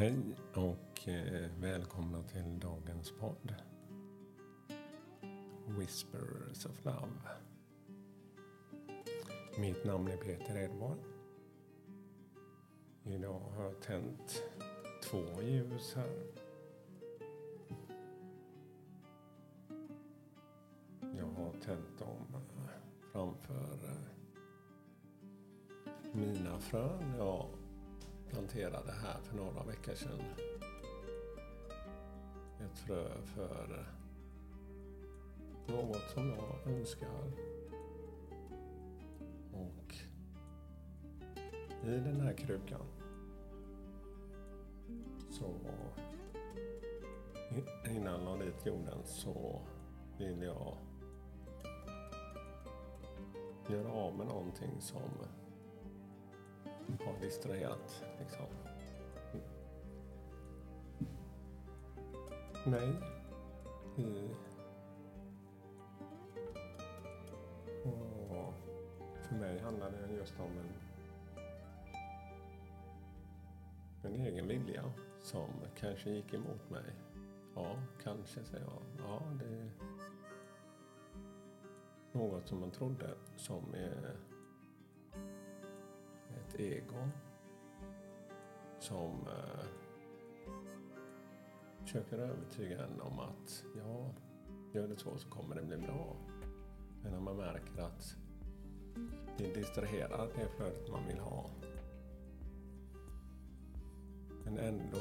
Hej och välkomna till dagens podd. Whispers of Love. Mitt namn är Peter Edvall. Idag har jag tänt 2 ljus här. Jag har tänt dem framför mina frön. Jag planterade här för några veckor sedan. Ett frö för något som jag önskar. Och i den här krukan så innan jag lade jorden så vill jag göra av med någonting som har distraherat liksom mig och för mig handlar det just om en egen vilja som kanske gick emot mig. Ja, kanske säger jag. Ja, det är något som man trodde som är ett ego som försöker övertyga en om att ja, gör det så kommer det bli bra. Men när man märker att det distraherar det flödet man vill ha. Men ändå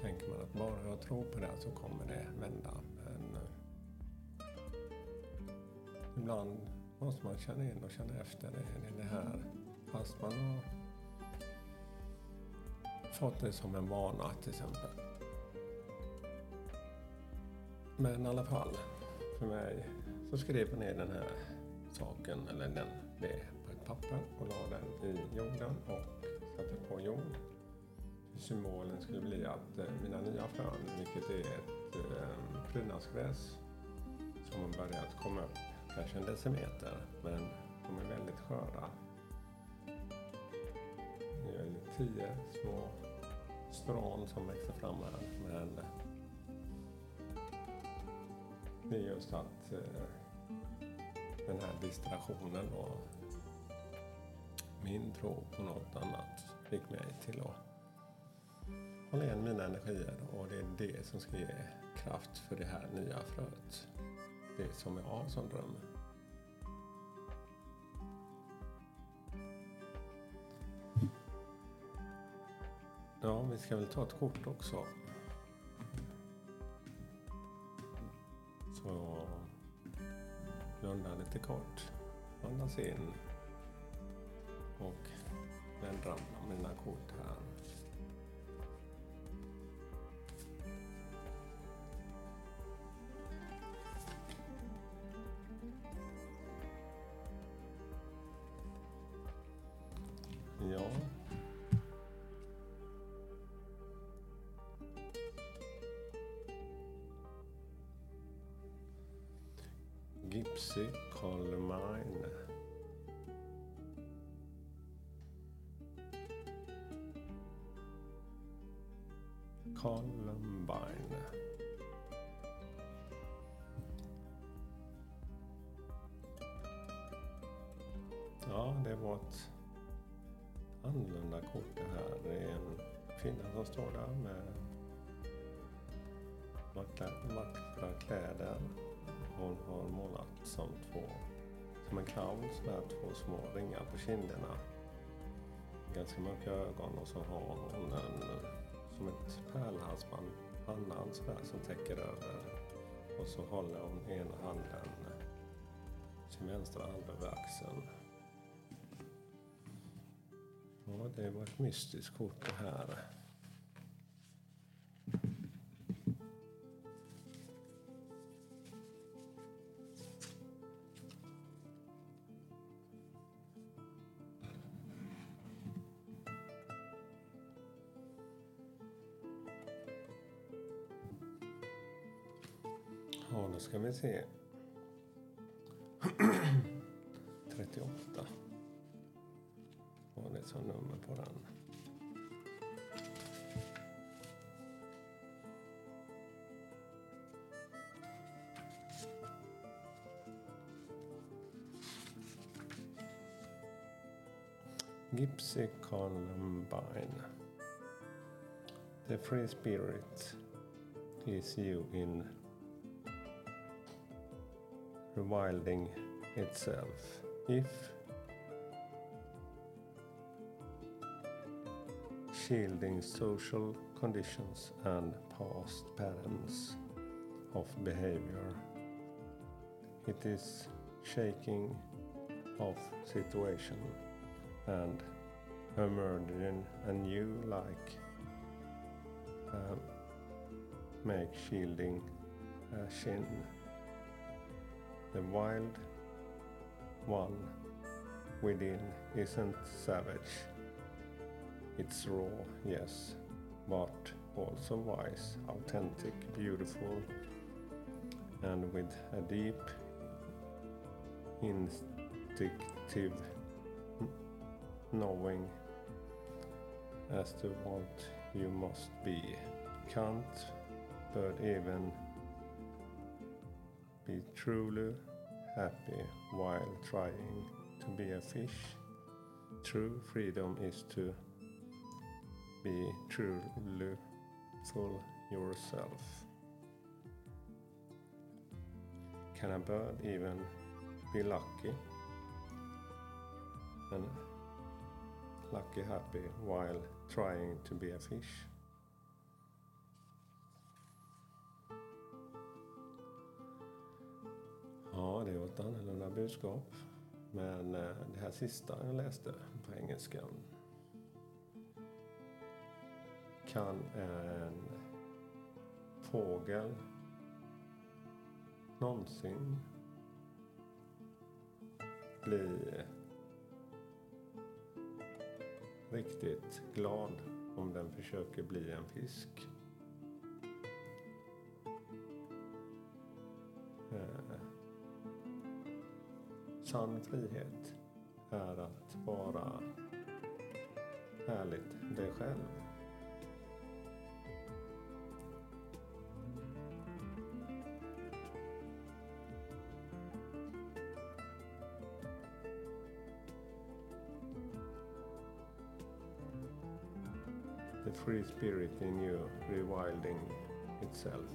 tänker man att bara jag tror på det så kommer det vända. Men ibland måste man känna in och känna efter det här. Fast man har fått det som en vana till exempel. Men i alla fall, för mig så skrev jag ner den här saken, eller det på ett papper och la den i jorden och satte på jord. Symbolen skulle bli att mina nya frön, vilket är ett prydnadsgräs som har börjat komma upp kanske en decimeter, men de är väldigt sköra. 10 små strån som växer fram här, men det är just att den här distraktionen och min tro på något annat fick mig till att hålla igen mina energier, och det är det som ska ge kraft för det här nya fröet, det som jag har som dröm. Ja, vi ska väl ta ett kort också. Så blunda lite kort. Andas in. Och den ramlar mina kort här. Ja. Gypsy Columbine. Columbine. Ja, det var ett annorlunda kort det här. Det är en kvinna som står där med vackra kläder. Hon har målat som en clown, sådär 2 små ringar på kinderna. Ganska mörka ögon, och så har hon som ett pärlhalsband, pannan sådär som täcker över. Och så håller hon ena handen sin vänstra hand över axeln. Ja, det var ett mystiskt kort det här. Ja, då ska vi se. 38. Vad är det som nummer på den? Gypsy Columbine. The free spirit is you in rewilding itself. If shielding social conditions and past patterns of behavior. It is shaking of situation and emerging a new like make shielding a shin. The wild one within isn't savage. It's raw, yes, but also wise, authentic, beautiful, and with a deep instinctive knowing as to what you must be, can't, but even be truly happy while trying to be a fish. True freedom is to be truly full yourself. Can a bird even be lucky and lucky happy while trying to be a fish? Ja, det var ett annorlunda budskap. Men det här sista jag läste på engelska. Kan en fågel någonsin bli riktigt glad om den försöker bli en fisk? Sann frihet är att vara ärligt dig själv. The free spirit in you rewilding itself.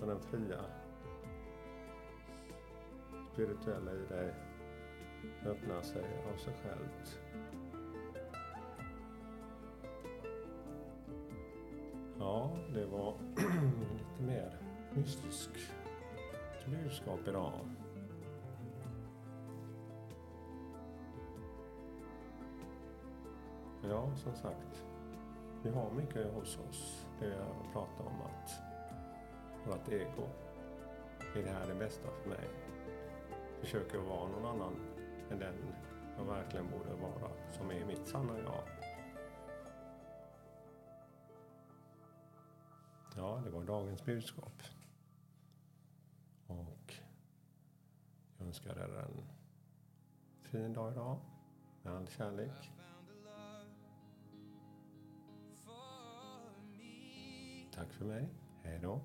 Och den fria spirituella i dig öppnar sig av sig självt. Ja, det var lite mer mystisk budskap idag. Ja, som sagt, vi har mycket hos oss. Det jag pratar om att vårt ego är det här det bästa för mig. Försöker vara någon annan än den jag verkligen borde vara, som är mitt sanna jag. Ja, det var dagens budskap. Och jag önskar er en fin dag idag med all kärlek. Tack för mig. Hej då.